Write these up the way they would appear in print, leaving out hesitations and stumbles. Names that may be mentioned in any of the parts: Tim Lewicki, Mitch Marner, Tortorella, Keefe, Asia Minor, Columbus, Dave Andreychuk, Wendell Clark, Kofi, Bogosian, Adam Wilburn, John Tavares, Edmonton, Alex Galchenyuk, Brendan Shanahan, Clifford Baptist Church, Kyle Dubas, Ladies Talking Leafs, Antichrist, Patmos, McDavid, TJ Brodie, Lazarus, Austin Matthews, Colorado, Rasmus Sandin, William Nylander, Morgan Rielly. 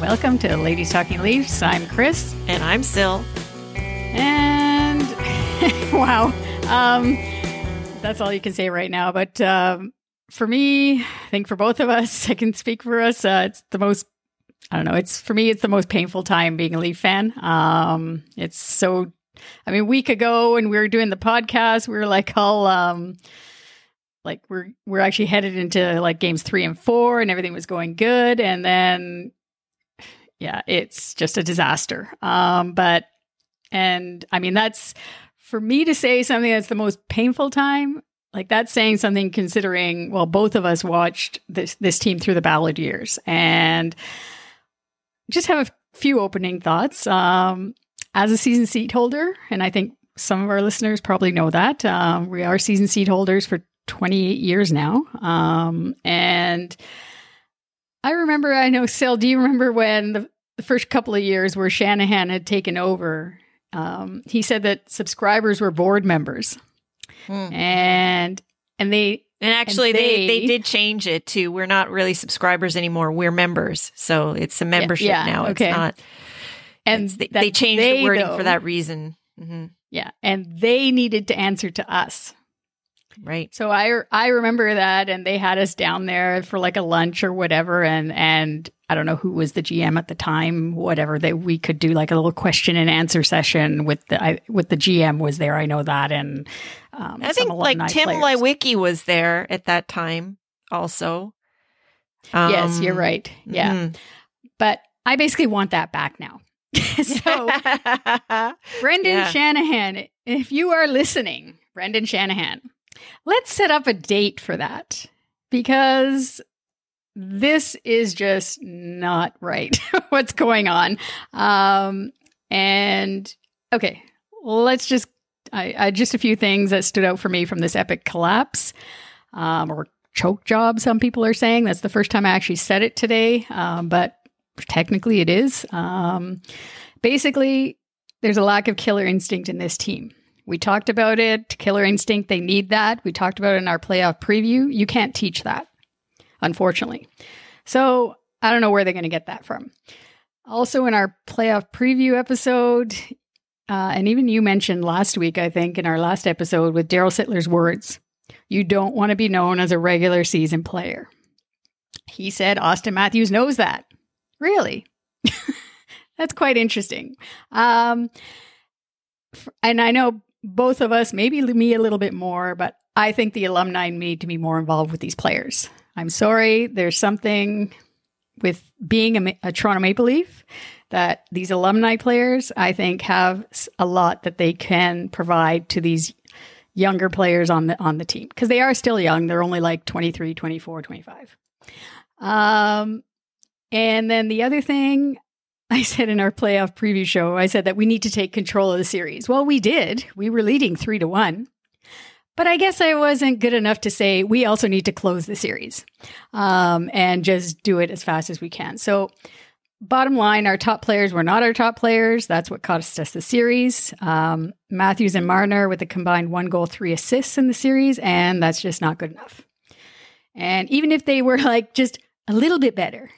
Welcome to Ladies Talking Leafs. I'm Chris. And I'm Syl. And wow. That's all you can say right now. But for me, I think for both of us, I can speak for us. It's the most, it's the most painful time being a Leaf fan. It's so, a week ago when we were doing the podcast, we were like all, we're actually headed into like games 3 and 4 and everything was going good. And then yeah, it's just a disaster. That's for me to say something that's the most painful time. Like that's saying something considering, well, both of us watched this team through the ballad years and just have a few opening thoughts. As a season seat holder, and I think some of our listeners probably know that, we are season seat holders for 28 years now. And I remember, I know, Syl, do you remember when the first couple of years where Shanahan had taken over, he said that subscribers were board members. And they did change it to, we're not really subscribers anymore, we're members. So it's a membership now. Okay. It's not. And it's, they changed the wording for that reason. Mm-hmm. Yeah. And they needed to answer to us. Right. So I remember that, and they had us down there for like a lunch or whatever, and I don't know who was the GM at the time, whatever, that we could do like a little question and answer session with the GM was there. I know that, and I think like Tim Lewicki was there at that time also. Yes, you're right. Yeah, but I basically want that back now. So Brendan Shanahan, if you are listening, Brendan Shanahan, let's set up a date for that, because this is just not right, what's going on. Let's just, I just a few things that stood out for me from this epic collapse, or choke job, some people are saying. That's the first time I actually said it today, but technically it is. Basically, there's a lack of killer instinct in this team. We talked about it. Killer instinct, they need that. We talked about it in our playoff preview. You can't teach that, unfortunately. So I don't know where they're going to get that from. Also, in our playoff preview episode, and even you mentioned last week, I think, in our last episode with Daryl Sittler's words, you don't want to be known as a regular season player. He said Austin Matthews knows that. Really? That's quite interesting. And I know both of us, maybe me a little bit more, but I think the alumni need to be more involved with these players. I'm sorry, there's something with being a Toronto Maple Leaf that these alumni players, I think, have a lot that they can provide to these younger players on the team, because they are still young. They're only like 23, 24, 25. And then the other thing I said in our playoff preview show, I said that we need to take control of the series. Well, we did. We were leading 3-1, but I guess I wasn't good enough to say we also need to close the series and just do it as fast as we can. So bottom line, our top players were not our top players. That's what cost us the series. Matthews and Marner with a combined 1 goal, 3 assists in the series, and that's just not good enough. And even if they were like just a little bit better,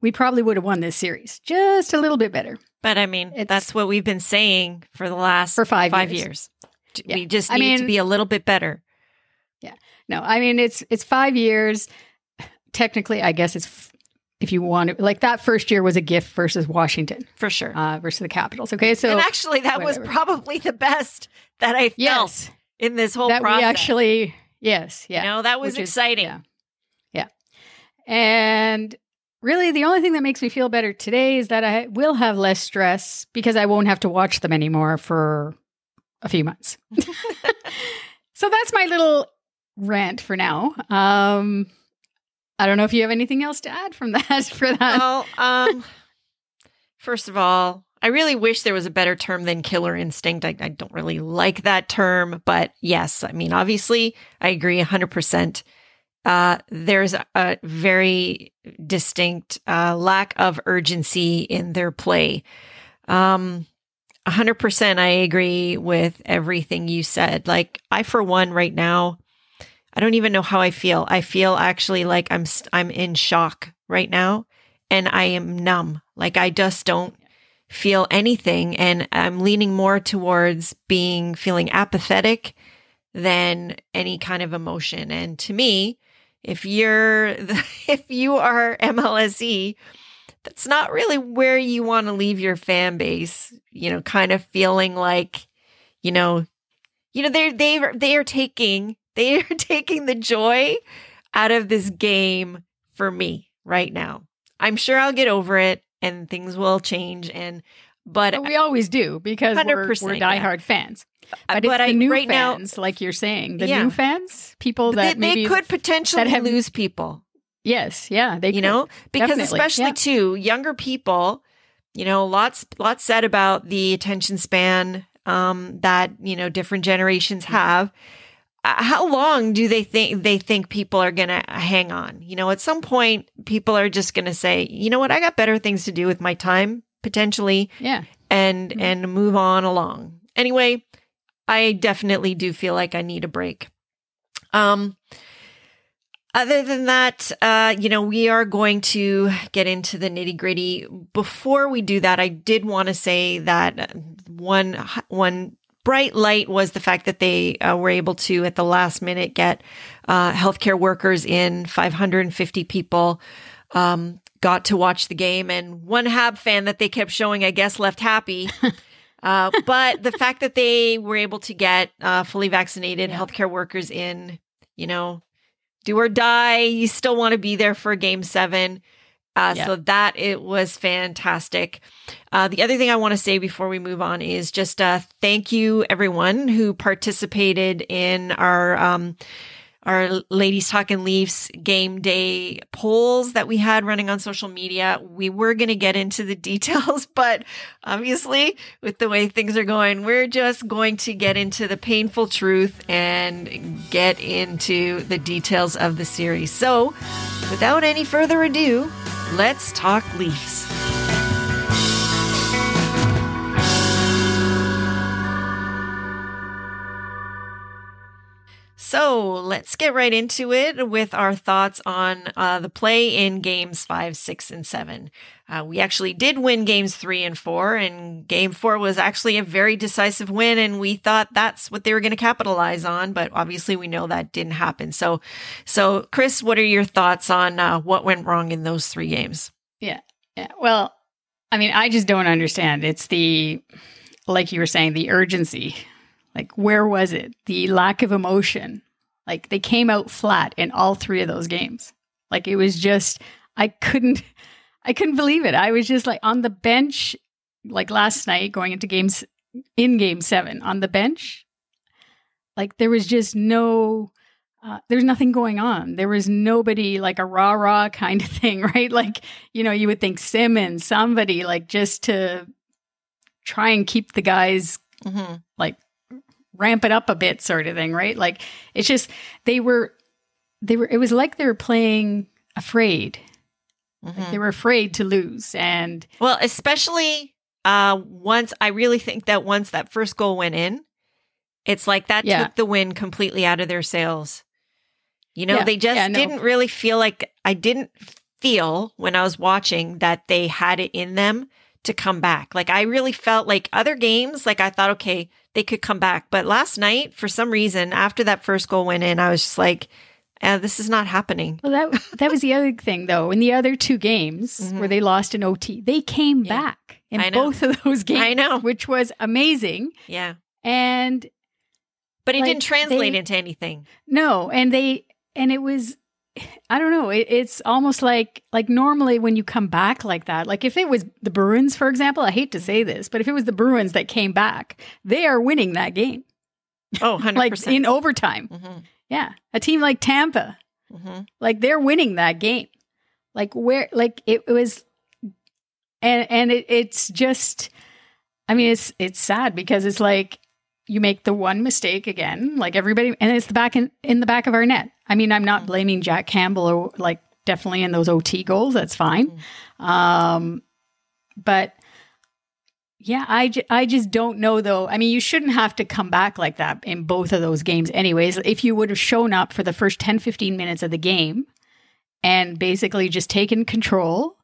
we probably would have won this series just a little bit better. But I mean, that's what we've been saying for the last five years. Yeah. We just need to be a little bit better. Yeah. No, it's 5 years. Technically, I guess it's if you want to, like that first year was a gift versus Washington. For sure. Versus the Capitals. Okay. So, and actually, that was probably the best that I felt in this whole process. We actually, yeah. You know, that was exciting. Yeah. And really, the only thing that makes me feel better today is that I will have less stress because I won't have to watch them anymore for a few months. So that's my little rant for now. I don't know if you have anything else to add from that. Well, first of all, I really wish there was a better term than killer instinct. I don't really like that term, but yes, I mean, obviously, I agree 100%. There's a very distinct lack of urgency in their play. 100%, I agree with everything you said. Like, I, for one, right now, I don't even know how I feel. I feel actually like I'm in shock right now, and I am numb. Like, I just don't feel anything, and I'm leaning more towards feeling apathetic than any kind of emotion. And to me, if you are MLSE, that's not really where you want to leave your fan base. You know, kind of feeling like, you know, they are taking the joy out of this game for me right now. I'm sure I'll get over it and things will change. But we always do because we're diehard fans. But it's the new fans, now, like you're saying, the new fans, people that maybe they could potentially lose people. Yes, yeah, they could, know, because definitely, especially too younger people. You know, lots said about the attention span that different generations have. How long do they think people are going to hang on? You know, at some point, people are just going to say, you know what, I got better things to do with my time, potentially, and move on along. Anyway, I definitely do feel like I need a break. Other than that, we are going to get into the nitty-gritty. Before we do that, I did want to say that one bright light was the fact that they were able to, at the last minute, get healthcare workers in. 550 people got to watch the game, and one Hab fan that they kept showing, I guess, left happy. But the fact that they were able to get fully vaccinated healthcare workers in, do or die, you still want to be there for Game 7. So that it was fantastic. The other thing I want to say before we move on is just thank you everyone who participated in our Ladies Talking Leafs game day polls that we had running on social media. We were going to get into the details, but obviously with the way things are going, we're just going to get into the painful truth and get into the details of the series. So without any further ado, let's talk Leafs. So let's get right into it with our thoughts on the play in Games 5, 6, and 7. We actually did win Games 3 and 4, and Game 4 was actually a very decisive win, and we thought that's what they were going to capitalize on, but obviously we know that didn't happen. So Chris, what are your thoughts on what went wrong in those 3 games? Yeah. Well, I mean, I just don't understand. It's like you were saying, the urgency. Like, where was it? The lack of emotion. Like, they came out flat in all 3 of those games. Like, it was just, I couldn't believe it. I was just like on the bench, like last night going into games, in Game 7 on the bench. Like, there was just there's nothing going on. There was nobody, like a rah-rah kind of thing, right? Like, you would think Simmons, somebody, like just to try and keep the guys like, ramp it up a bit sort of thing, right? Like, it's just, it was like they were playing afraid. Like they were afraid to lose. And well, especially once that first goal went in, it's like that took the wind completely out of their sails. They just didn't really feel like, I didn't feel when I was watching that they had it in them to come back. Like, I really felt like other games, like I thought, okay, they could come back. But last night, for some reason, after that first goal went in, I was just like, This is not happening. Well, that was the other thing, though. In the other two games where they lost in OT, they came back in both of those games, which was amazing. Yeah. And but it didn't translate into anything. No. And it was, I don't know. It's almost like normally when you come back like that, like if it was the Bruins, for example, I hate to say this, but if it was the Bruins that came back, they are winning that game. Oh, 100%. Like in overtime. Mm-hmm. Yeah. A team like Tampa, like they're winning that game. Like where, like it was, and it's just, I mean, it's sad because it's like, you make the one mistake again, like everybody, and it's the back in the back of our net. I mean, I'm not blaming Jack Campbell or like definitely in those OT goals. That's fine. But yeah, I just don't know though. I mean, you shouldn't have to come back like that in both of those games anyways. If you would have shown up for the first 10, 15 minutes of the game and basically just taken control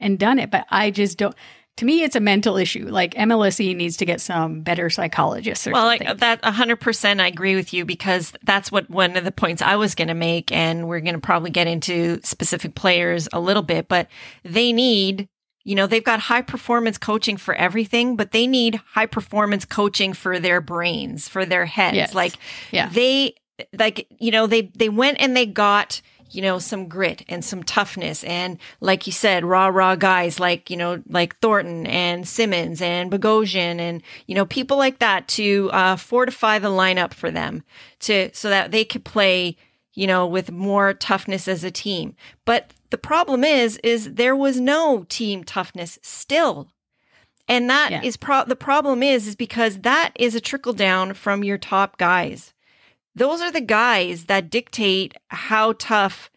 and done it. But I just don't. To me, it's a mental issue. Like MLSE needs to get some better psychologists or something. Well, that 100% I agree with you because that's what one of the points I was going to make, and we're going to probably get into specific players a little bit, but they need, you know, they've got high performance coaching for everything, but they need high performance coaching for their brains, for their heads. Yes. Like they, like, you know, they went and they got, you know, some grit and some toughness. And like you said, raw guys like, you know, like Thornton and Simmons and Bogosian and, you know, people like that to fortify the lineup for them to so that they could play, you know, with more toughness as a team. But the problem is there was no team toughness still. And that is the problem is because that is a trickle down from your top guys. Those are the guys that dictate how tough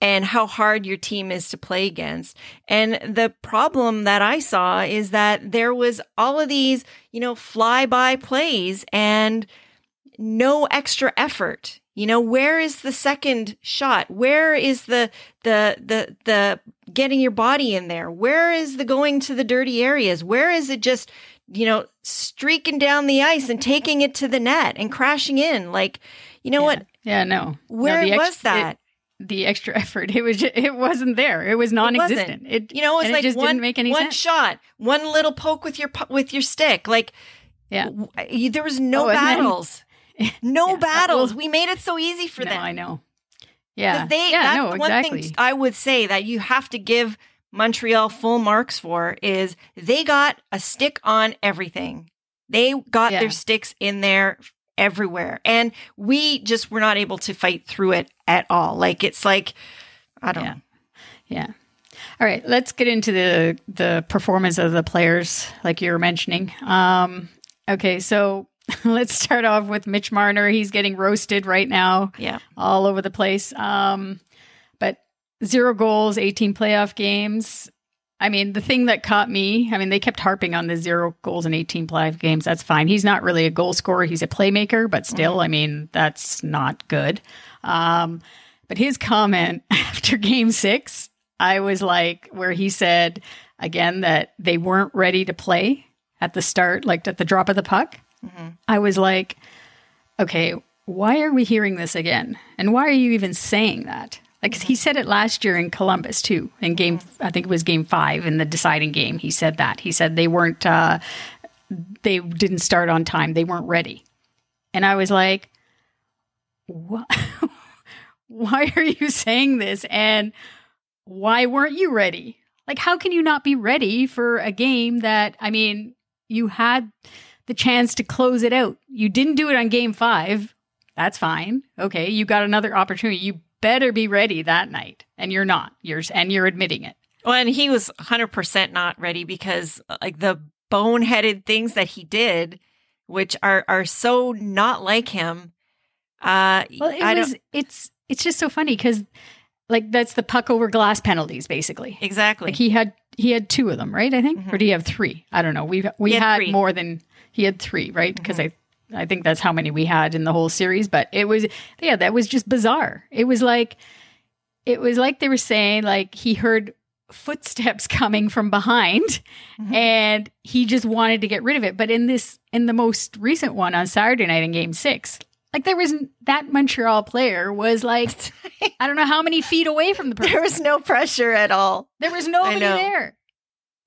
and how hard your team is to play against. And the problem that I saw is that there was all of these, you know, fly-by plays and no extra effort. You know, where is the second shot? Where is the getting your body in there? Where is the going to the dirty areas? Where is it just, you know, streaking down the ice and taking it to the net and crashing in? Like, you know what? Yeah, no. Where was that? The extra effort. It was. It wasn't there. It was non-existent. It you know, it's like it just didn't make any sense. One shot, one little poke with your stick. Like, there was no battles. No battles. Well, we made it so easy for them. I know. Yeah. That's one thing I would say that you have to give Montreal full marks for is they got a stick on everything. They got their sticks in there everywhere. And we just were not able to fight through it at all. Like, it's like, I don't know. Yeah. All right. Let's get into the performance of the players, like you were mentioning. Okay. So let's start off with Mitch Marner. He's getting roasted right now. Yeah. All over the place. 0 goals, 18 playoff games. I mean, the thing that caught me, I mean, they kept harping on the 0 goals and 18 playoff games. That's fine. He's not really a goal scorer. He's a playmaker, but still, I mean, that's not good. But his comment after game 6, I was like, where he said, again, that they weren't ready to play at the start, like at the drop of the puck. Mm-hmm. I was like, okay, why are we hearing this again? And why are you even saying that? Like, he said it last year in Columbus, too, in game, I think it was game 5 in the deciding game. He said that. He said they weren't, they didn't start on time. They weren't ready. And I was like, what? Why are you saying this? And why weren't you ready? Like, how can you not be ready for a game that, I mean, you had the chance to close it out? You didn't do it on game 5. That's fine. Okay. You got another opportunity. You better be ready that night. And you're not. You're admitting it. Well, and he was 100% not ready because like the boneheaded things that he did, which are so not like him. It's just so funny because like that's the puck over glass penalties basically. Exactly. Like he had 2 of them, right? I think, or do you have 3? I don't know. He had 3. More than he had 3, right? Because I think that's how many we had in the whole series, but it was, that was just bizarre. It was like they were saying, like, he heard footsteps coming from behind and he just wanted to get rid of it. But in the most recent one on Saturday night in game 6, Like, there wasn't that Montreal player was like, I don't know how many feet away from the person. There was no pressure at all. There was nobody there.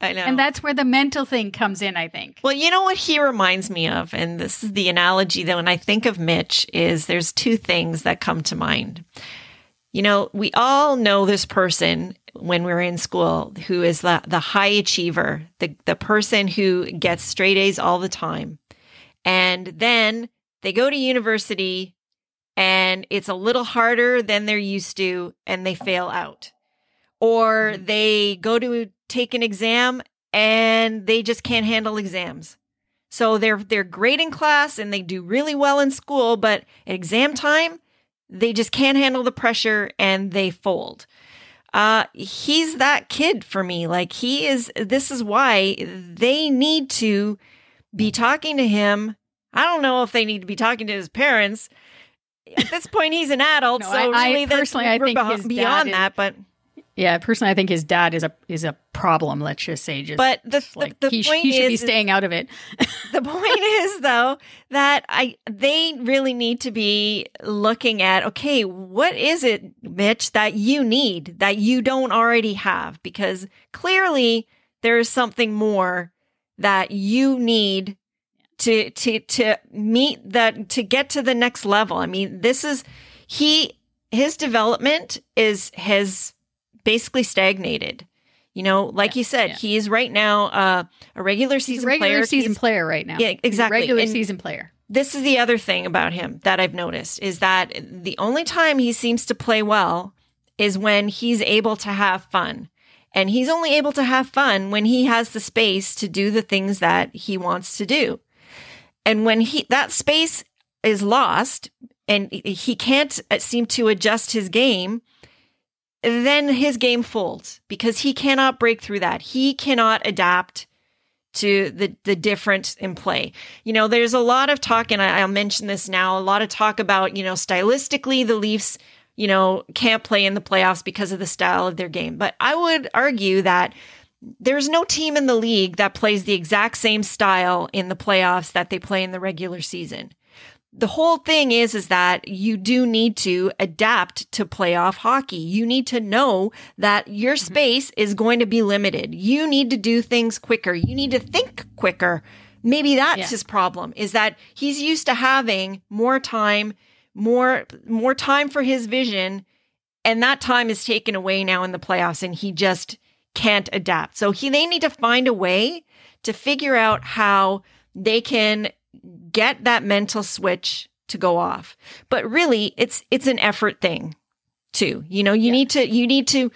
I know. And that's where the mental thing comes in, I think. Well, you know what he reminds me of, and this is the analogy that when I think of Mitch, is there's two things that come to mind. You know, we all know this person when we're in school who is the high achiever, the person who gets straight A's all the time. And then they go to university and it's a little harder than they're used to and they fail out. Or they go to take an exam and they just can't handle exams. So they're great in class and they do really well in school, but at exam time, they just can't handle the pressure and they fold. He's that kid for me. Like, he is, this is why they need to be talking to him. I don't know if they need to be talking to his parents. At this point, he's an adult. No, so really, personally, I think beyond that, but... Yeah, personally, I think his dad is a problem. Let's just say, he should be staying out of it. The point is, though, that they really need to be looking at, okay, what is it, Mitch, that you need that you don't already have? Because clearly there is something more that you need to meet that, to get to the next level. I mean, this is his development is his. Basically stagnated, you know, like you said, he is right now a regular season player. Yeah, exactly. Season player. This is the other thing about him that I've noticed, is that the only time he seems to play well is when he's able to have fun. And he's only able to have fun when he has the space to do the things that he wants to do. And when that space is lost and he can't seem to adjust his game, then his game folds because he cannot break through that. He cannot adapt to the difference in play. You know, there's a lot of talk, and I'll mention this now, a lot of talk about, you know, stylistically the Leafs, you know, can't play in the playoffs because of the style of their game. But I would argue that there's no team in the league that plays the exact same style in the playoffs that they play in the regular season. The whole thing is that you do need to adapt to playoff hockey. You need to know that your space is going to be limited. You need to do things quicker. You need to think quicker. Maybe that's his problem, is that he's used to having more time for his vision, and that time is taken away now in the playoffs, and he just can't adapt. So they need to find a way to figure out how they can get that mental switch to go off. But really, it's an effort thing too. You know, you need to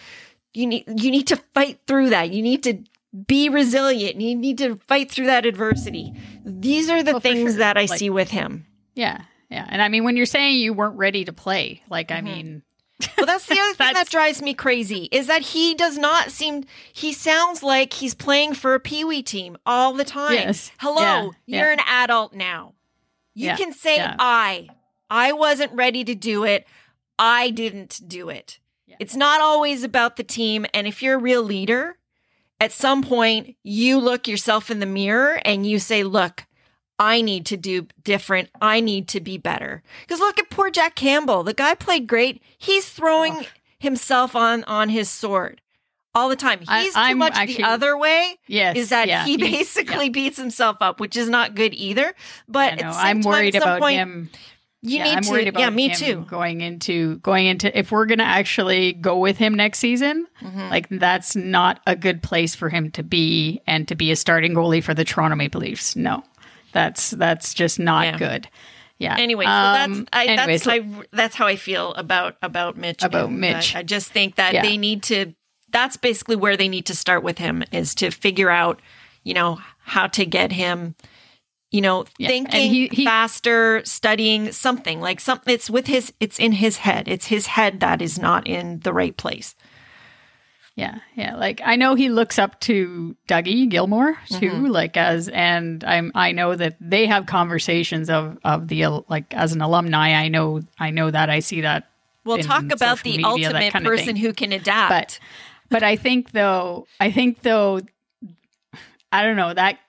fight through that. You need to be resilient. You need to fight through that adversity. These are the things that I see with him. Yeah. Yeah. And I mean, when you're saying you weren't ready to play, like, I mean, well, that's the other thing that drives me crazy, is that he sounds like he's playing for a peewee team all the time. Yes. Hello, you're an adult now. You can say, I wasn't ready to do it. I didn't do it. Yeah. It's not always about the team. And if you're a real leader, at some point you look yourself in the mirror and you say, look, I need to do different. I need to be better. Because look at poor Jack Campbell. The guy played great. He's throwing himself on his sword all the time. He's too much actually, the other way. Yes, is that he basically beats himself up, which is not good either. But I'm worried about him. You need to. I'm worried about me too. Going into if we're going to actually go with him next season, like, that's not a good place for him to be, and to be a starting goalie for the Toronto Maple Leafs. No. That's just not good. Yeah. Anyway, so that's how I feel about Mitch. I just think that they need to. That's basically where they need to start with him, is to figure out, you know, how to get him, you know, thinking faster, studying something, like something. It's in his head. It's his head that is not in the right place. Yeah, yeah. Like, I know he looks up to Dougie Gilmour too. I know that they have conversations of the, like, as an alumni. I know that I see that. We'll talk about the media, ultimate person who can adapt. But I think though, I don't know, that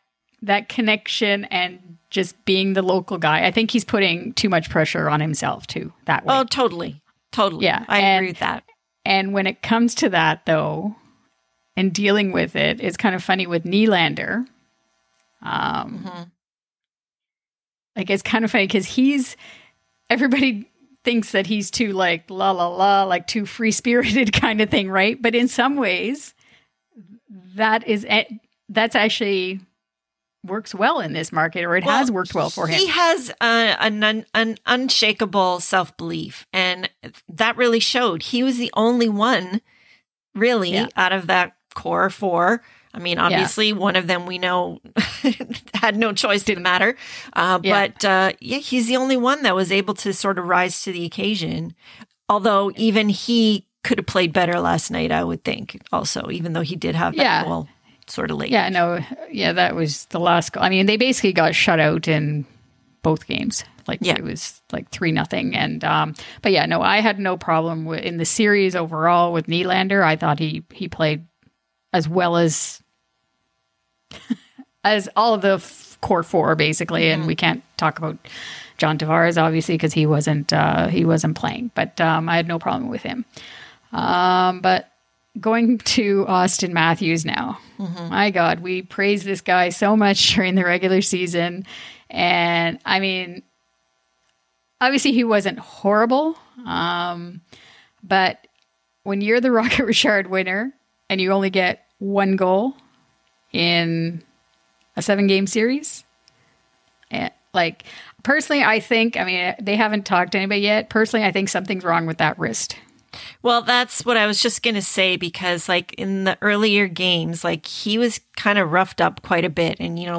that connection and just being the local guy. I think he's putting too much pressure on himself too that way. Oh, totally. Totally. Yeah. I agree with that. And when it comes to that though, and dealing with it, it's kind of funny with Nylander. Like, it's kind of funny because everybody thinks that he's too like, like too free-spirited kind of thing, right? But in some ways, that's actually works well in this market, or has worked well for him. He has an unshakable self-belief, and that really showed. He was the only one, really, out of that core four. I mean, obviously, one of them we know had no choice in the matter. But he's the only one that was able to sort of rise to the occasion. Although even he could have played better last night, I would think, also, even though he did have that goal sort of late. Yeah, no. Yeah, that was the last goal. I mean, they basically got shut out in both games. It was like 3-0. And, I had no problem in the series overall with Nylander. I thought he played as well as all of the core four, basically, and we can't talk about John Tavares obviously because he wasn't playing. But I had no problem with him. But going to Austin Matthews now, my God, we praised this guy so much during the regular season, and I mean, obviously he wasn't horrible, but when you're the Rocket Richard winner and you only get one goal in a 7-game series. And, personally, they haven't talked to anybody yet. Personally, I think something's wrong with that wrist. Well, that's what I was just going to say, because in the earlier games, he was kind of roughed up quite a bit. And, when they were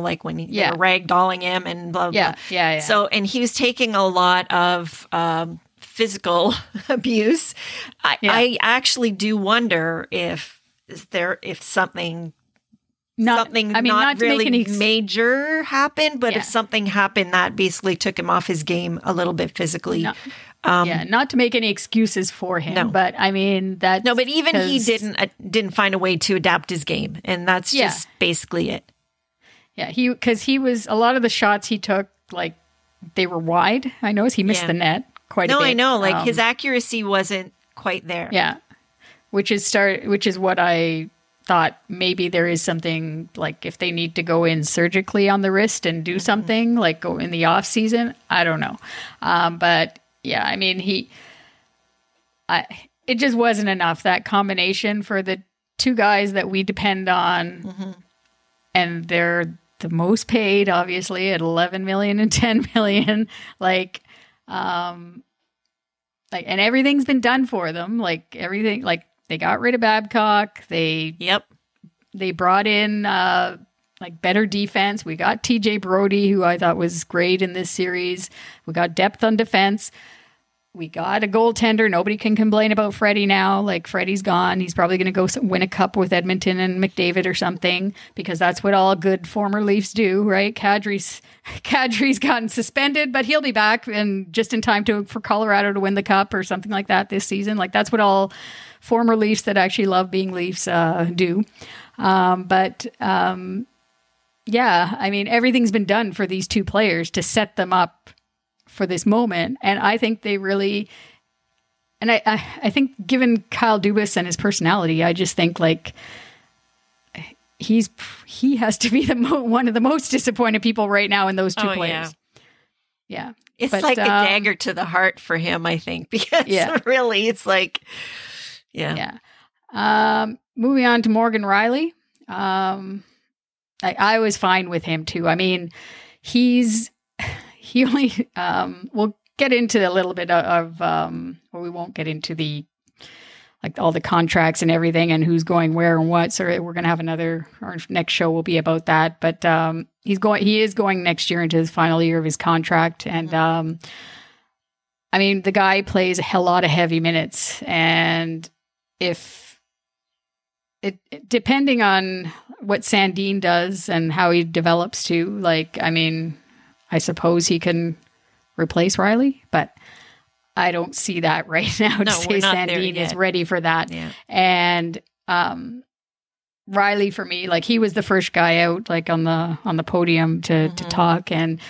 ragdolling him and blah, blah, blah. Yeah, yeah. So, and he was taking a lot of physical abuse. I actually do wonder if something major happened, but if something happened that basically took him off his game a little bit physically. Not to make any excuses for him, but that but even he didn't find a way to adapt his game, and that's just basically it. Yeah, he was a lot of the shots he took, they were wide. I noticed he missed the net quite a bit. No, I know, his accuracy wasn't quite there. Yeah. Which is what I thought. Maybe there is something if they need to go in surgically on the wrist and do something go in the off season. I don't know, but yeah, it just wasn't enough. That combination for the two guys that we depend on, and they're the most paid, obviously, at $11 million and $10 million. And everything's been done for them. They got rid of Babcock. They brought in better defense. We got TJ Brodie, who I thought was great in this series. We got depth on defense. We got a goaltender. Nobody can complain about Freddie now. Freddie's gone. He's probably going to go win a cup with Edmonton and McDavid or something, because that's what all good former Leafs do, right? Kadri's gotten suspended, but he'll be back and just in time for Colorado to win the cup or something like that this season. That's what all former Leafs that actually love being Leafs do. Everything's been done for these two players to set them up for this moment. And I think they really, and I think given Kyle Dubas and his personality, I just think he has to be one of the most disappointed people right now in those two players. Yeah. It's a dagger to the heart for him, I think, because really it's moving on to Morgan Rielly. I was fine with him too. He only, we'll get into a little bit of, or we won't get into the, all the contracts and everything and who's going where and what. So we're going to have our next show will be about that. But he is going next year into his final year of his contract. And, the guy plays a hell lot of heavy minutes. And if it depending on what Sandin does and how he develops too, I suppose he can replace Rielly, but I don't see that right now. Sandin is ready for that. Yeah. And Rielly for me, like he was the first guy out, like on the podium to talk, and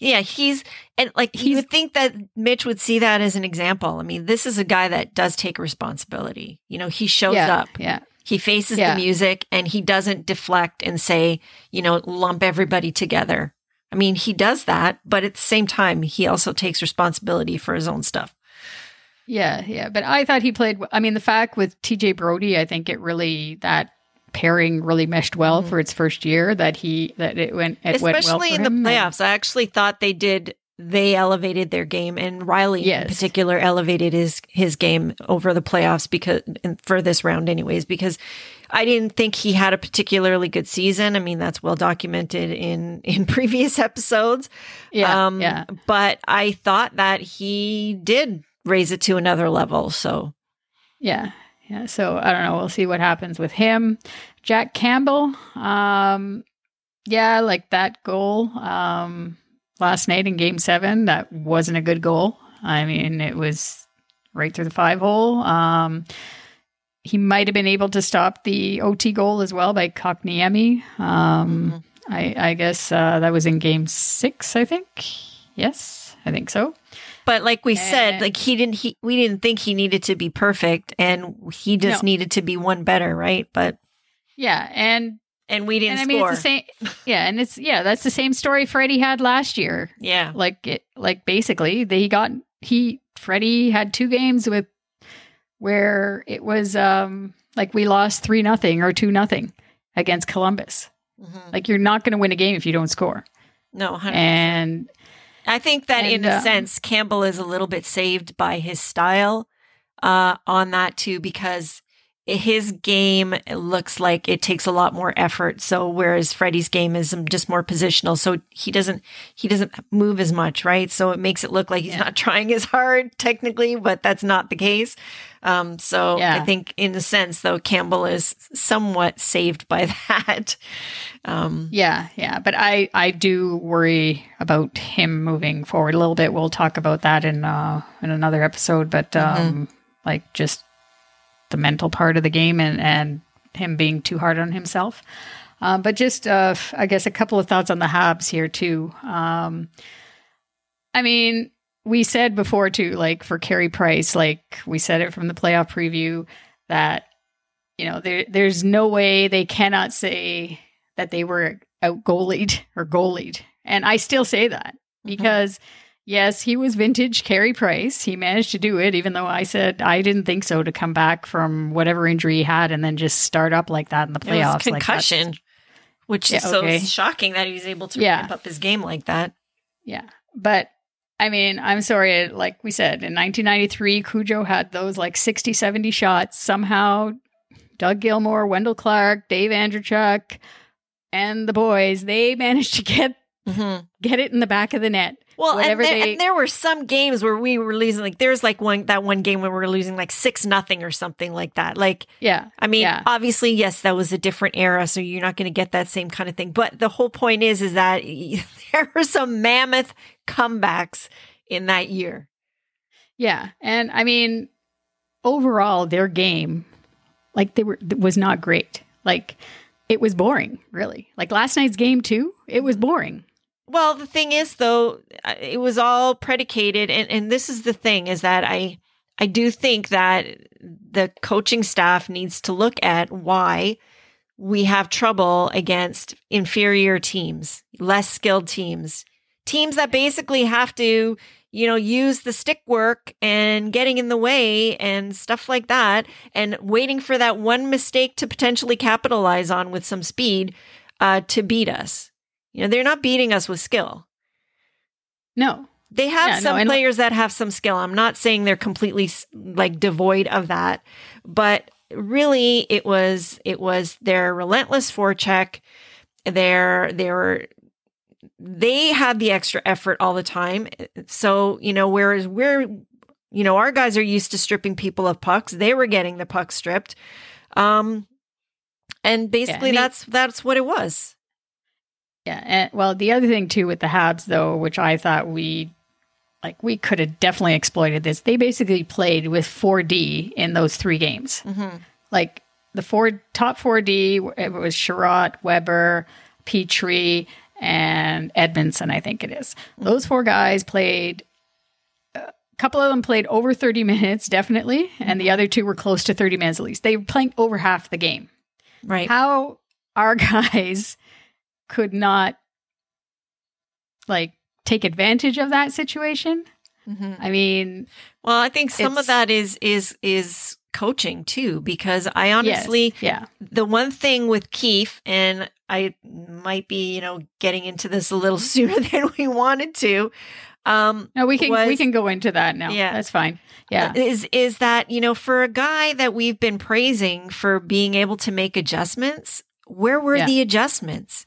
yeah, you would think that Mitch would see that as an example. I mean, this is a guy that does take responsibility. You know, he shows up. Yeah. He faces the music, and he doesn't deflect and say, you know, lump everybody together. I mean, he does that, but at the same time, he also takes responsibility for his own stuff. Yeah, yeah. But I thought he played, I mean, the fact with TJ Brodie, I think that pairing really meshed well for its first year, especially in the playoffs. I actually thought they elevated their game, and Rielly in particular elevated his game over the playoffs for this round anyways, because I didn't think he had a particularly good season. I mean, that's well documented in previous episodes. Yeah, yeah. But I thought that he did raise it to another level. So yeah. So I don't know. We'll see what happens with him. Jack Campbell. Yeah, like that goal. Last night in Game 7, that wasn't a good goal. I mean, it was right through the 5-hole. He might have been able to stop the OT goal as well by Kotkaniemi. I guess that was in Game 6, I think. Yes, I think so. But like we said, like we didn't think he needed to be perfect, and he just needed to be one better, right? But yeah, and we didn't score. It's the same, and that's the same story Freddie had last year. Yeah. Basically Freddie had 2 games where it was we lost 3-0 or 2-0 against Columbus. Mm-hmm. Like you're not going to win a game if you don't score. No, 100%. And I think that in a sense Campbell is a little bit saved by his style on that too, because his game looks like it takes a lot more effort. So whereas Freddie's game is just more positional, so he doesn't move as much, right? So it makes it look like he's not trying as hard technically, but that's not the case. I think in a sense though, Campbell is somewhat saved by that. But I do worry about him moving forward a little bit. We'll talk about that in another episode, but just the mental part of the game and him being too hard on himself. I guess a couple of thoughts on the Habs here too. I mean, we said before too, like for Carey Price, like we said it from the playoff preview that, you know, there's no way they cannot say that they were out-goalied or goalied. And I still say that because yes, he was vintage Carey Price. He managed to do it, even though I said I didn't think so, to come back from whatever injury he had and then just start up like that in the playoffs. It was concussion, so shocking that he was able to ramp up his game like that. Yeah. But, I mean, I'm sorry, like we said, in 1993, Cujo had those like 60, 70 shots. Somehow, Doug Gilmour, Wendell Clark, Dave Andreychuk, and the boys, they managed to get it in the back of the net. Well, and there were some games where we were losing, like there's like one game where we were losing like 6-0 or something like that. Obviously, yes, that was a different era, so you're not going to get that same kind of thing. But the whole point is that there were some mammoth comebacks in that year. Yeah, and I mean, overall, their game, like was not great. Like it was boring, really. Like last night's game too, it was boring. Well, the thing is, though, it was all predicated, and this is the thing, is that I do think that the coaching staff needs to look at why we have trouble against inferior teams, less skilled teams that basically have to, you know, use the stick work and getting in the way and stuff like that, and waiting for that one mistake to potentially capitalize on with some speed to beat us. You know, they're not beating us with skill. No. They have some players that have some skill. I'm not saying they're completely like devoid of that, but really it was their relentless forecheck. They had the extra effort all the time. So, you know, whereas our guys are used to stripping people of pucks, they were getting the puck stripped. And basically that's what it was. Yeah. And, well, the other thing too with the Habs though, which I thought we could have definitely exploited this. They basically played with 4D in those 3 games. Mm-hmm. Like the top 4D, it was Sherratt, Weber, Petrie, and Edmundson, I think it is. Those four guys played, a couple of them played over 30 minutes, definitely, and the other two were close to 30 minutes at least. They were playing over half the game. Right. How our guys could not, like, take advantage of that situation. Mm-hmm. I mean, well, I think some of that is coaching too, because I honestly, the one thing with Keefe, and I might be, you know, getting into this a little sooner than we wanted to. No, we can go into that now. Yeah, that's fine. Yeah, is that, you know, for a guy that we've been praising for being able to make adjustments, where were the adjustments?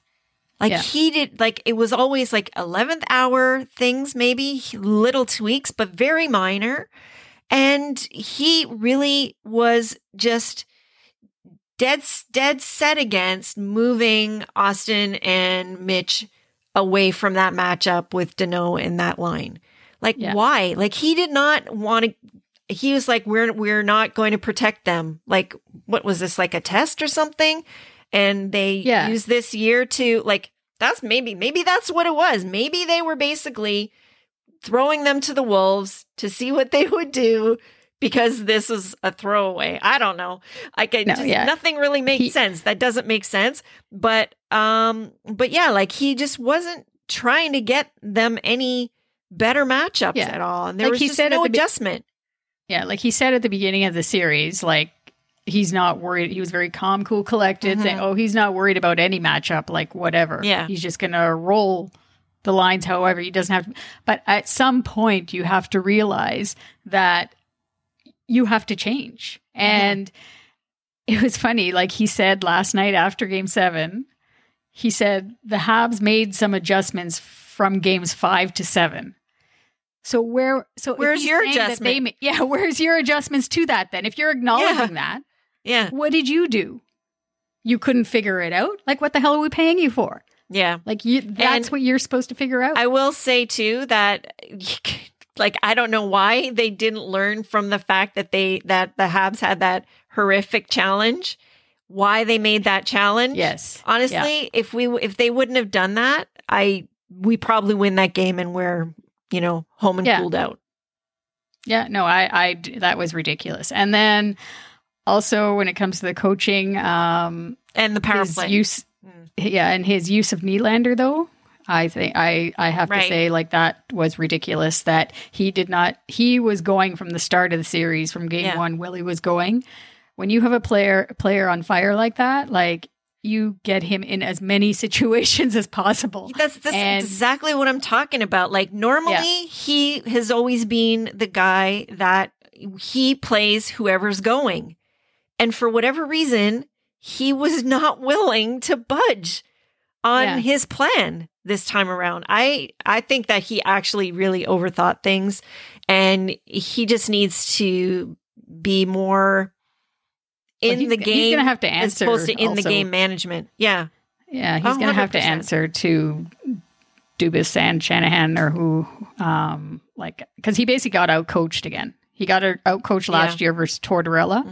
Like he did, like it was always like 11th hour things, maybe little tweaks, but very minor. And he really was just dead set against moving Austin and Mitch away from that matchup with Danault in that line. Like why? Like he did not want to. He was like, we're not going to protect them. Like what was this, like a test or something? And they use this year to, like, that's maybe that's what it was. Maybe they were basically throwing them to the wolves to see what they would do because this is a throwaway. I don't know. Nothing really made sense. That doesn't make sense. But yeah, like he just wasn't trying to get them any better matchups at all. And there like was just no adjustment. Like he said at the beginning of the series, like, he's not worried. He was very calm, cool, collected, saying, oh, he's not worried about any matchup, like whatever. Yeah. He's just going to roll the lines however he doesn't have to. But at some point, you have to realize that you have to change. And it was funny. Like he said last night after Game 7, he said the Habs made some adjustments from Games 5 to 7. So where's your adjustment? Where's your adjustments to that then? If you're acknowledging that. Yeah. What did you do? You couldn't figure it out? Like, what the hell are we paying you for? Yeah. Like, that's what you're supposed to figure out. I will say, too, that, like, I don't know why they didn't learn from the fact that the Habs had that horrific challenge, why they made that challenge. Yes. Honestly, if they wouldn't have done that, we probably win that game and we're, you know, home and cooled out. Yeah, no, that was ridiculous. And then... also, when it comes to the coaching and the power play use, and his use of Nylander, though, I think I have to say, like, that was ridiculous. That he did not. He was going from the start of the series, from game one. Willie was going. When you have a player on fire like that, like, you get him in as many situations as possible. That's exactly what I'm talking about. Like, normally, he has always been the guy that he plays whoever's going. And for whatever reason, he was not willing to budge on his plan this time around. I think that he actually really overthought things, and he just needs to be more in the game. He's going to have to answer. As opposed to in the game management. Yeah. Yeah, he's going to have to answer to Dubas and Shanahan or who, because he basically got out-coached again. He got out-coached last year versus Tortorella,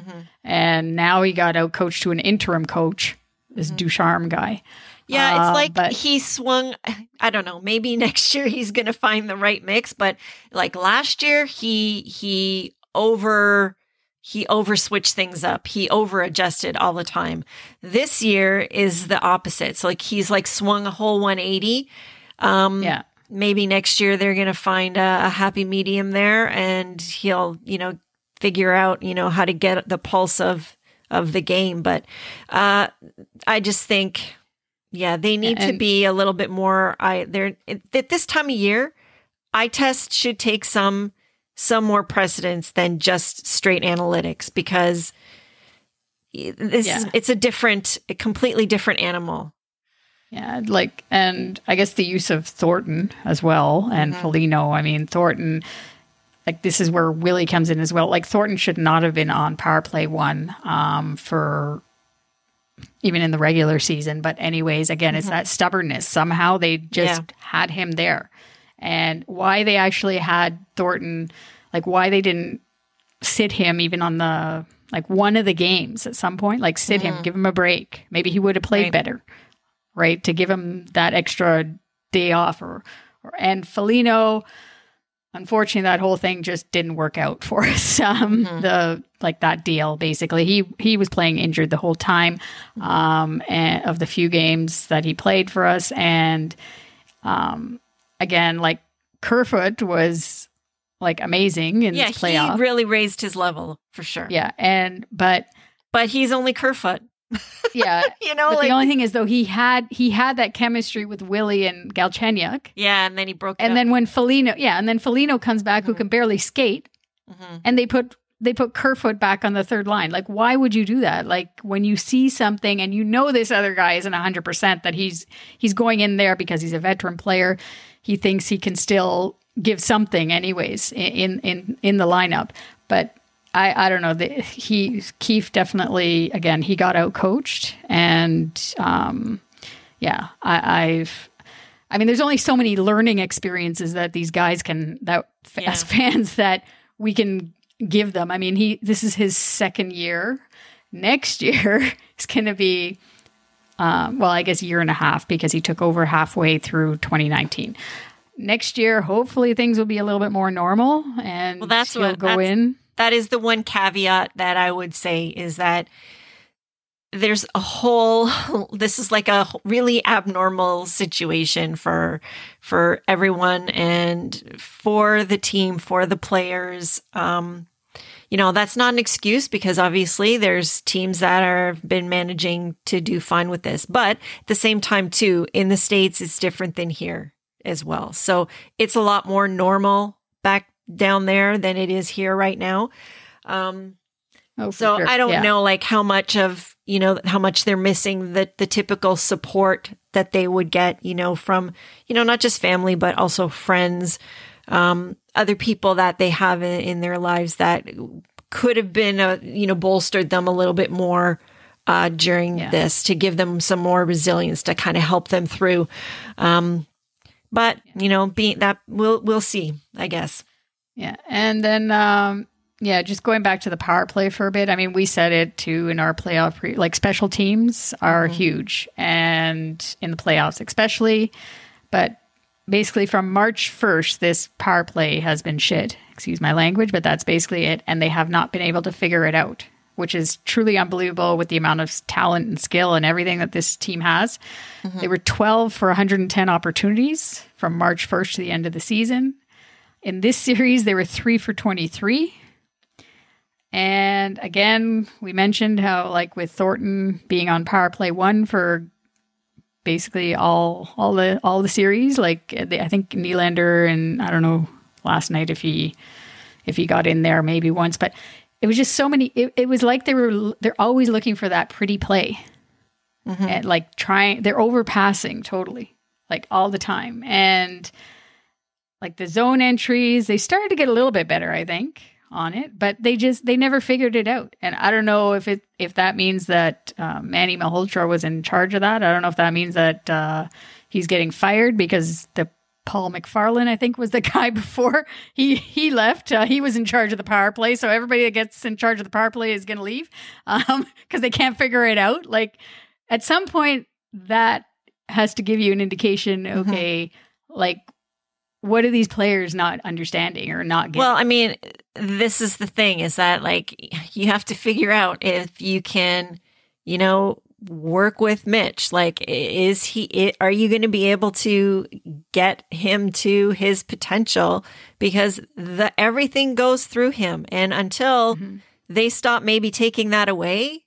and now he got out-coached to an interim coach, this Ducharme guy. Yeah, it's like he swung, I don't know, maybe next year he's going to find the right mix, but like last year, he over switched things up. He over adjusted all the time. This year is the opposite. So like he's like swung a whole 180. Maybe next year they're going to find a happy medium there, and he'll, you know, figure out, you know, how to get the pulse of the game. But I just think, they need to be a little bit more. At this time of year, eye tests should take some more precedence than just straight analytics, because this it's a completely different animal. Yeah, like, and I guess the use of Thornton as well, and Foligno. I mean, Thornton, like, this is where Willie comes in as well. Like, Thornton should not have been on power play one for even in the regular season. But anyways, again, it's that stubbornness. Somehow they just had him there. And why they actually had Thornton, like, why they didn't sit him even on the like one of the games at some point, like sit him, give him a break. Maybe he would have played better, right? To give him that extra day off. And Foligno, unfortunately, that whole thing just didn't work out for us. That deal, basically. He was playing injured the whole time and of the few games that he played for us. And again, like Kerfoot was like amazing in this playoff. He really raised his level for sure. Yeah, and but he's only Kerfoot. Yeah, you know. Like, the only thing is, though, he had that chemistry with Willie and Galchenyuk. Yeah, and then he broke. And then when Foligno, Foligno comes back, who can barely skate, and they put Kerfoot back on the third line. Like, why would you do that? Like, when you see something and you know this other guy isn't 100%, that he's going in there because he's a veteran player. He thinks he can still give something, anyways, in the lineup, but. I don't know. Keefe definitely, again, he got out coached, and there's only so many learning experiences that these guys can, as fans, that we can give them. I mean, this is his second year. Next year is going to be, I guess, a year and a half, because he took over halfway through 2019. Next year, hopefully things will be a little bit more normal, and That is the one caveat that I would say, is that there's this is like a really abnormal situation for everyone, and for the team, for the players. That's not an excuse, because obviously there's teams that have been managing to do fine with this. But at the same time, too, in the States, it's different than here as well. So it's a lot more normal back down there than it is here right now. I don't know, like, how much they're missing the typical support that they would get, from, not just family, but also friends, other people that they have in their lives that could have been, bolstered them a little bit more during this, to give them some more resilience, to kind of help them through. We'll see, I guess. Yeah. And then, just going back to the power play for a bit. I mean, we said it too in our playoff, special teams are huge, and in the playoffs especially. But basically from March 1st, this power play has been shit. Excuse my language, but that's basically it. And they have not been able to figure it out, which is truly unbelievable with the amount of talent and skill and everything that this team has. They were 12 for 110 opportunities from March 1st to the end of the season. In this series, they were 3 for 23. And again, we mentioned how, like, with Thornton being on power play 1 for basically all the series, like, I think Nylander, and I don't know last night if he got in there maybe once, but it was just so many. It was like they're always looking for that pretty play, and like they're overpassing totally, like, all the time. And like the zone entries, they started to get a little bit better, I think, on it, but they never figured it out. And I don't know if that means that Manny Malhotra was in charge of that. I don't know if that means that he's getting fired, because the Paul McFarlane, I think, was the guy before he left. He was in charge of the power play, so everybody that gets in charge of the power play is going to leave because they can't figure it out. Like, at some point, that has to give you an indication. Okay, like, what are these players not understanding or not getting? Well, I mean, this is the thing, is that, like, you have to figure out if you can, work with Mitch. Like, are you going to be able to get him to his potential? Because everything goes through him. And until they stop maybe taking that away,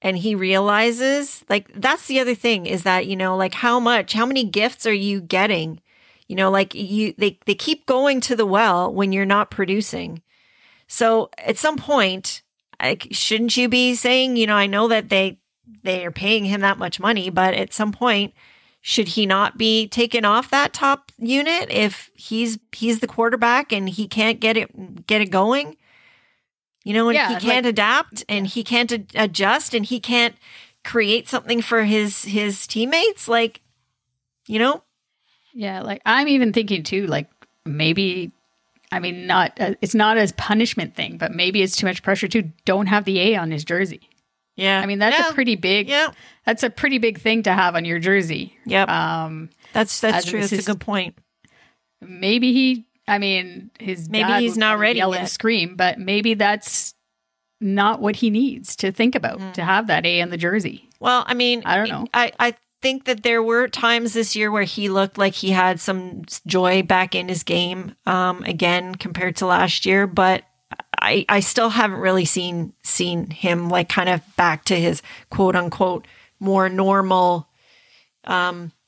and he realizes, like, that's the other thing, is that, like, how many gifts are you getting? They keep going to the well when you're not producing. So at some point, shouldn't you be saying, I know that they are paying him that much money, but at some point, should he not be taken off that top unit if he's the quarterback and he can't get it going? He can't adapt, and he can't adjust, and he can't create something for his teammates, Yeah, like, I'm even thinking too, like, maybe I mean, it's not as punishment thing, but maybe it's too much pressure too. Don't have the A on his jersey. Yeah. I mean, that's a pretty big thing to have on your jersey. Yep. That's true. That's a good point. Maybe he's not ready yet. Yell and scream, but maybe that's not what he needs to think about to have that A on the jersey. Well, I mean, I don't know. I think that there were times this year where he looked like he had some joy back in his game again compared to last year, but I still haven't really seen him like kind of back to his quote unquote more normal,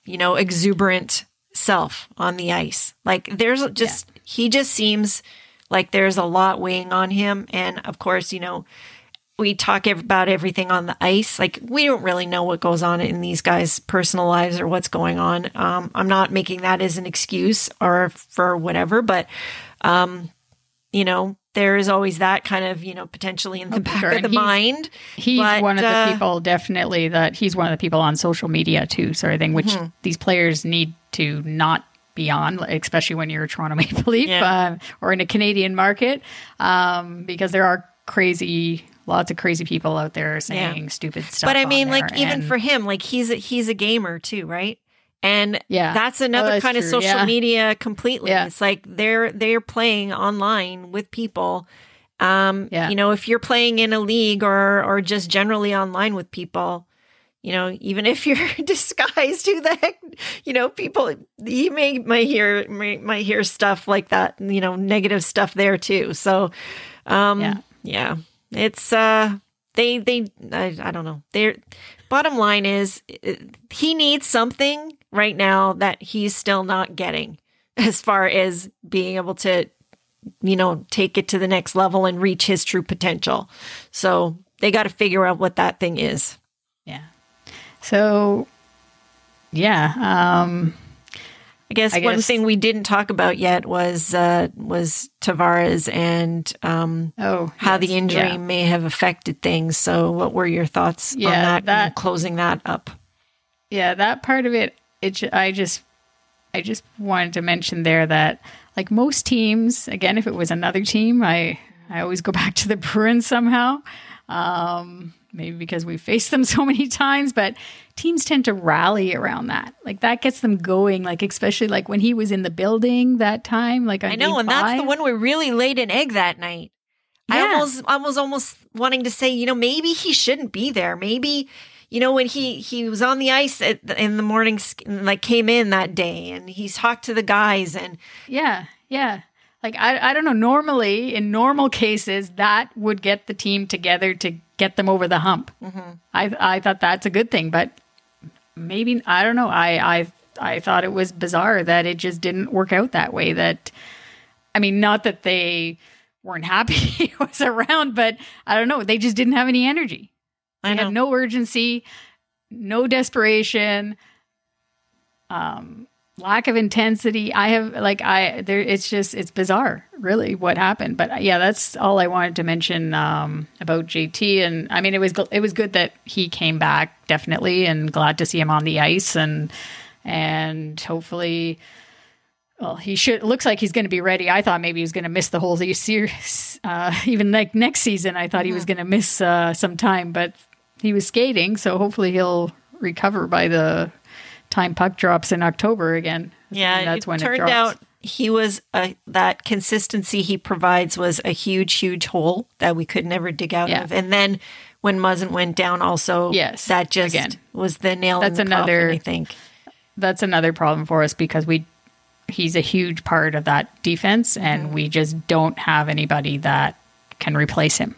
exuberant self on the ice. Like there's just, he just seems like there's a lot weighing on him. And of course, we talk about everything on the ice. Like we don't really know what goes on in these guys' personal lives or what's going on. I'm not making that as an excuse or for whatever, but there is always that kind of, potentially in the back of the mind. He's one of the people on social media too, sort of thing, which these players need to not be on, especially when you're a Toronto Maple Leaf or in a Canadian market, because there are lots of crazy people out there saying stupid stuff. But I mean, even for him, he's a gamer too, right? And that's another kind of social media completely. Yeah. It's like they're playing online with people. If you're playing in a league or just generally online with people, even if you're disguised, who the heck, people, you might hear stuff like that, negative stuff there too. So, it's, I don't know. They're, bottom line is he needs something right now that he's still not getting as far as being able to, take it to the next level and reach his true potential. So they got to figure out what that thing is. Yeah. So, I guess one thing we didn't talk about yet was Tavares and how the injury may have affected things. So what were your thoughts on that and closing that up? Yeah, that part of it, I just wanted to mention there that like most teams, again, if it was another team, I always go back to the Bruins somehow. Maybe because we faced them so many times, but teams tend to rally around that. Like that gets them going, especially when he was in the building that time. I know, and that's the one we really laid an egg that night. Yeah. I was almost wanting to say, maybe he shouldn't be there. Maybe, when he was on the ice in the morning, came in that day and he's talked to the guys and... Yeah. I don't know. Normally, in normal cases, that would get the team together to get them over the hump. Mm-hmm. I thought that's a good thing, but maybe, I don't know. I thought it was bizarre that it just didn't work out that way. Not that they weren't happy he was around, but I don't know. They just didn't have any energy. They had no urgency, no desperation, lack of intensity. It's bizarre really what happened. But that's all I wanted to mention about JT. And I mean, it was good that he came back definitely, and glad to see him on the ice and hopefully, well, looks like he's going to be ready. I thought maybe he was going to miss the whole series, even next season. I thought he was going to miss some time, but he was skating. So hopefully he'll recover by the time puck drops in October again. Yeah, that's when it turned out he was that consistency he provides was a huge, huge hole that we could never dig out of. And then when Muzzin went down, also, yes, that just was the nail in the coffin. I think that's another problem for us because he's a huge part of that defense, and we just don't have anybody that can replace him.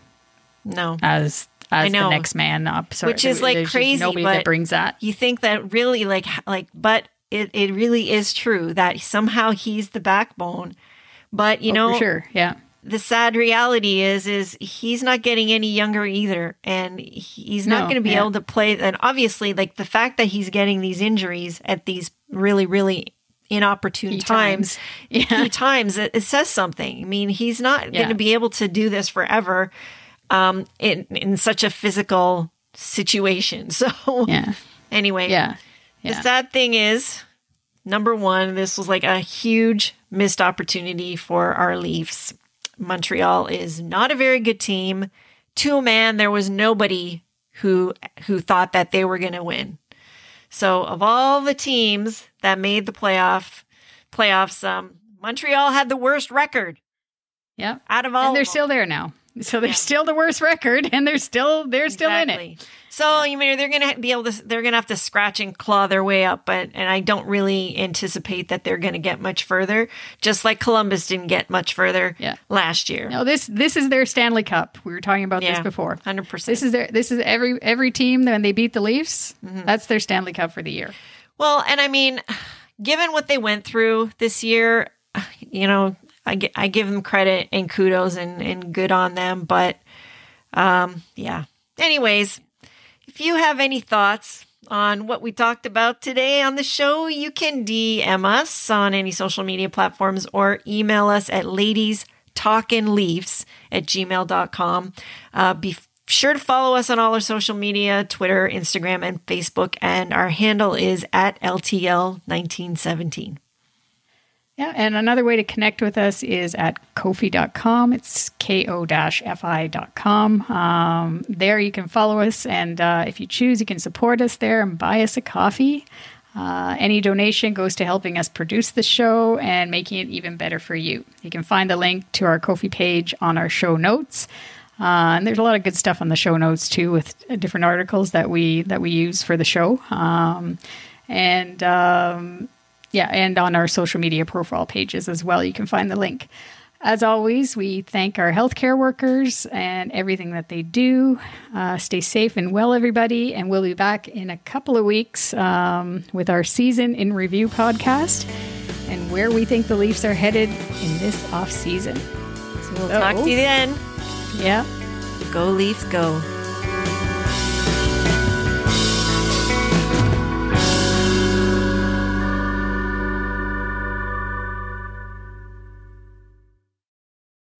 No, as the next man up. Sorry, which is crazy, nobody but that brings that. You think that really but it really is true that somehow he's the backbone. But, for sure. Yeah. The sad reality is he's not getting any younger either. And he's not going to be able to play. And obviously the fact that he's getting these injuries at these really, really inopportune times, it says something. I mean, he's not going to be able to do this forever. In such a physical situation. So anyway, the sad thing is Number one, this was like a huge missed opportunity for our Leafs. Montreal is not a very good team. To a man, there was nobody who thought that they were going to win. So of all the teams that made the playoffs, Montreal had the worst record. Yeah. Out of all. And they're still there now. So they're still the worst record, and they're still in it. So you mean they're going to be able to? They're going to have to scratch and claw their way up, and I don't really anticipate that they're going to get much further. Just like Columbus didn't get much further last year. No, this is their Stanley Cup. We were talking about this before. 100%. This is every team when they beat the Leafs. Mm-hmm. That's their Stanley Cup for the year. Well, and I mean, given what they went through this year, you know. I give them credit and kudos and good on them. But, anyways, if you have any thoughts on what we talked about today on the show, you can DM us on any social media platforms or email us at ladiestalkinleafs@gmail.com. Be sure to follow us on all our social media, Twitter, Instagram, and Facebook. And our handle is at LTL1917. Yeah, and another way to connect with us is at Kofi.com. It's ko-fi.com. There you can follow us, and if you choose, you can support us there and buy us a coffee. Any donation goes to helping us produce the show and making it even better for you. You can find the link to our Kofi page on our show notes. And there's a lot of good stuff on the show notes, too, with different articles that we use for the show. And on our social media profile pages as well, you can find the link. As always, we thank our healthcare workers and everything that they do. Stay safe and well, everybody, and we'll be back in a couple of weeks with our Season in Review podcast and where we think the Leafs are headed in this off season. So we'll talk to you then. Yeah. Go Leafs, go.